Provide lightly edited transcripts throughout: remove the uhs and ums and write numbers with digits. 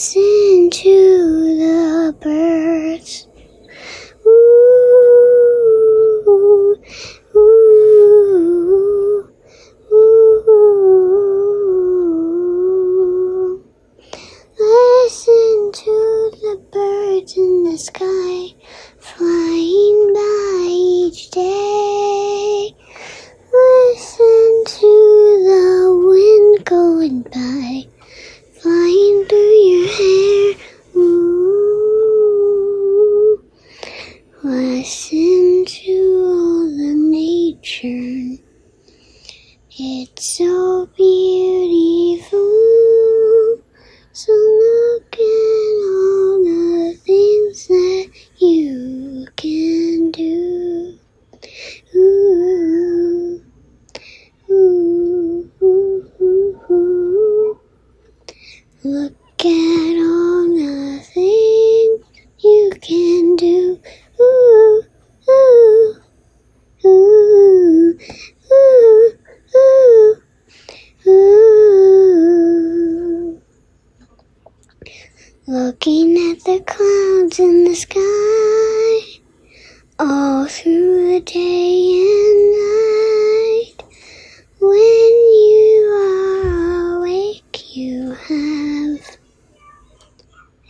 listen to the birds. Ooh, ooh, ooh. Listen to the birds in the sky, flying by each day. Listen to the wind going by, flying through your hair. Ooh. Listen to all the nature. It's so beautiful. So look at all the things that you can do. Ooh. Ooh. Ooh. Ooh. Ooh. Look at all the things you can do. Ooh, ooh, ooh, ooh, ooh, ooh. Looking at the clouds in the sky, all through the day and night. When you are awake, you have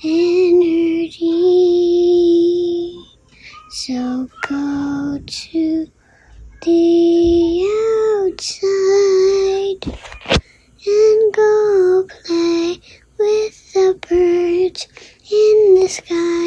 energy, so go to the outside and go play with the birds in the sky.